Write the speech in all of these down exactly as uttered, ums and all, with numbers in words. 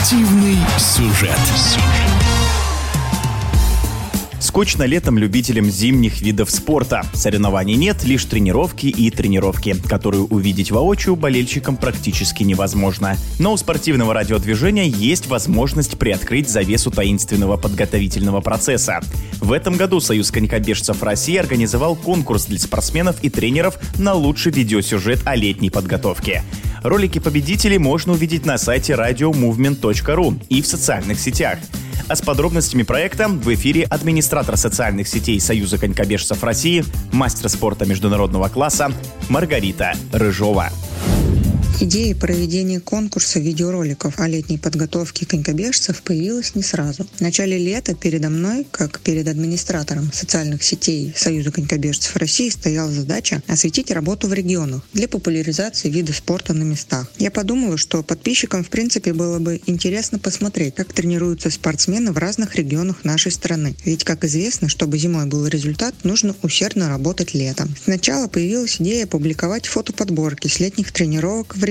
Спортивный сюжет. Скучно летом любителям зимних видов спорта. Соревнований нет, лишь тренировки и тренировки, которые увидеть воочию болельщикам практически невозможно. Но у спортивного радио «Движение» есть возможность приоткрыть завесу таинственного подготовительного процесса. В этом году Союз конькобежцев России организовал конкурс для спортсменов и тренеров на лучший видеосюжет о летней подготовке. Ролики победителей можно увидеть на сайте радио мувмент точка ру и в социальных сетях. А с подробностями проекта в эфире администратор социальных сетей Союза конькобежцев России, мастер спорта международного класса Маргарита Рыжова. Идея проведения конкурса видеороликов о летней подготовке конькобежцев появилась не сразу. В начале лета передо мной, как перед администратором социальных сетей Союза конькобежцев России, стояла задача осветить работу в регионах для популяризации вида спорта на местах. Я подумала, что подписчикам в принципе было бы интересно посмотреть, как тренируются спортсмены в разных регионах нашей страны. Ведь, как известно, чтобы зимой был результат, нужно усердно работать летом. Сначала появилась идея публиковать фотоподборки с летних тренировок в регионах.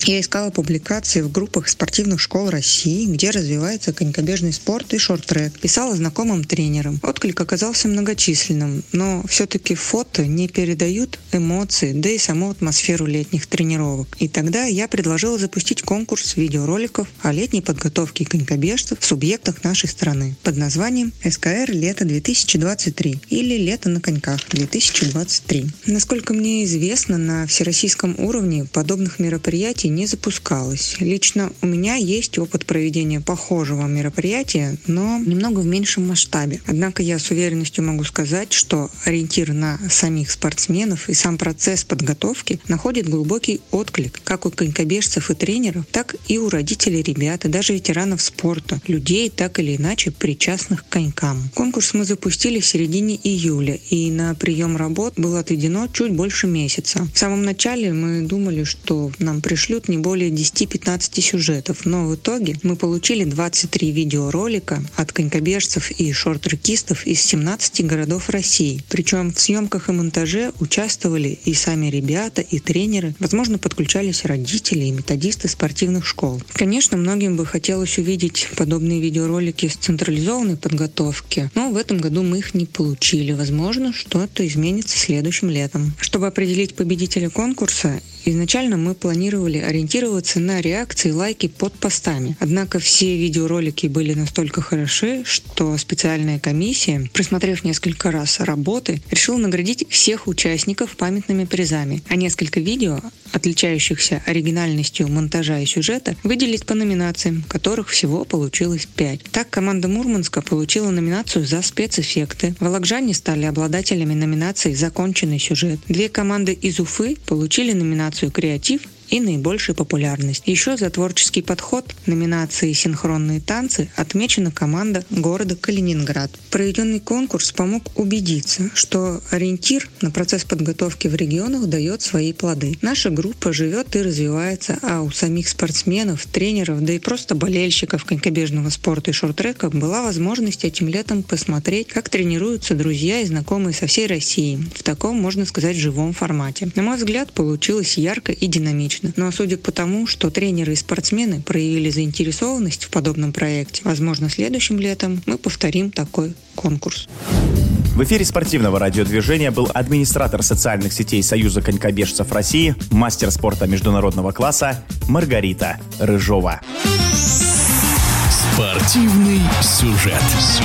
Я искала публикации в группах спортивных школ России, где развивается конькобежный спорт и шорт-трек. Писала знакомым тренерам. Отклик оказался многочисленным, но все-таки фото не передают эмоции, да и саму атмосферу летних тренировок. И тогда я предложила запустить конкурс видеороликов о летней подготовке конькобежцев в субъектах нашей страны под названием «СКР Лето две тысячи двадцать три» или «Лето на коньках две тысячи двадцать три». Насколько мне известно, на всероссийском уровне подобных мероприятий мероприятий не запускалось. Лично у меня есть опыт проведения похожего мероприятия, но немного в меньшем масштабе. Однако я с уверенностью могу сказать, что ориентир на самих спортсменов и сам процесс подготовки находит глубокий отклик как у конькобежцев и тренеров, так и у родителей ребят и даже ветеранов спорта, людей, так или иначе причастных к конькам. Конкурс мы запустили в середине июля, и на прием работ было отведено чуть больше месяца. В самом начале мы думали, что нам пришлют не более десять-пятнадцать сюжетов, но в итоге мы получили двадцать три видеоролика от конькобежцев и шорт-трекистов из семнадцати городов России. Причем в съемках и монтаже участвовали и сами ребята, и тренеры, возможно, подключались родители и методисты спортивных школ. Конечно, многим бы хотелось увидеть подобные видеоролики с централизованной подготовки, но в этом году мы их не получили. Возможно, что-то изменится следующим летом. Чтобы определить победителя конкурса, изначально мы планировали ориентироваться на реакции, лайки под постами. Однако все видеоролики были настолько хороши, что специальная комиссия, просмотрев несколько раз работы, решила наградить всех участников памятными призами, а несколько видео, отличающихся оригинальностью монтажа и сюжета, выделить по номинациям, которых всего получилось пять. Так, команда Мурманска получила номинацию за спецэффекты, вологжане стали обладателями номинации «Законченный сюжет», две команды из Уфы получили номинацию «Креатив» и наибольшую популярность. Еще за творческий подход номинации «Синхронные танцы» отмечена команда города Калининград. Проведенный конкурс помог убедиться, что ориентир на процесс подготовки в регионах дает свои плоды. Наша группа живет и развивается, а у самих спортсменов, тренеров, да и просто болельщиков конькобежного спорта и шорт-трека была возможность этим летом посмотреть, как тренируются друзья и знакомые со всей России в таком, можно сказать, живом формате. На мой взгляд, получилось ярко и динамично. Но судя по тому, что тренеры и спортсмены проявили заинтересованность в подобном проекте, возможно, следующим летом мы повторим такой конкурс. В эфире спортивного радиодвижения был администратор социальных сетей Союза конькобежцев России, мастер спорта международного класса Маргарита Рыжова. Спортивный сюжет.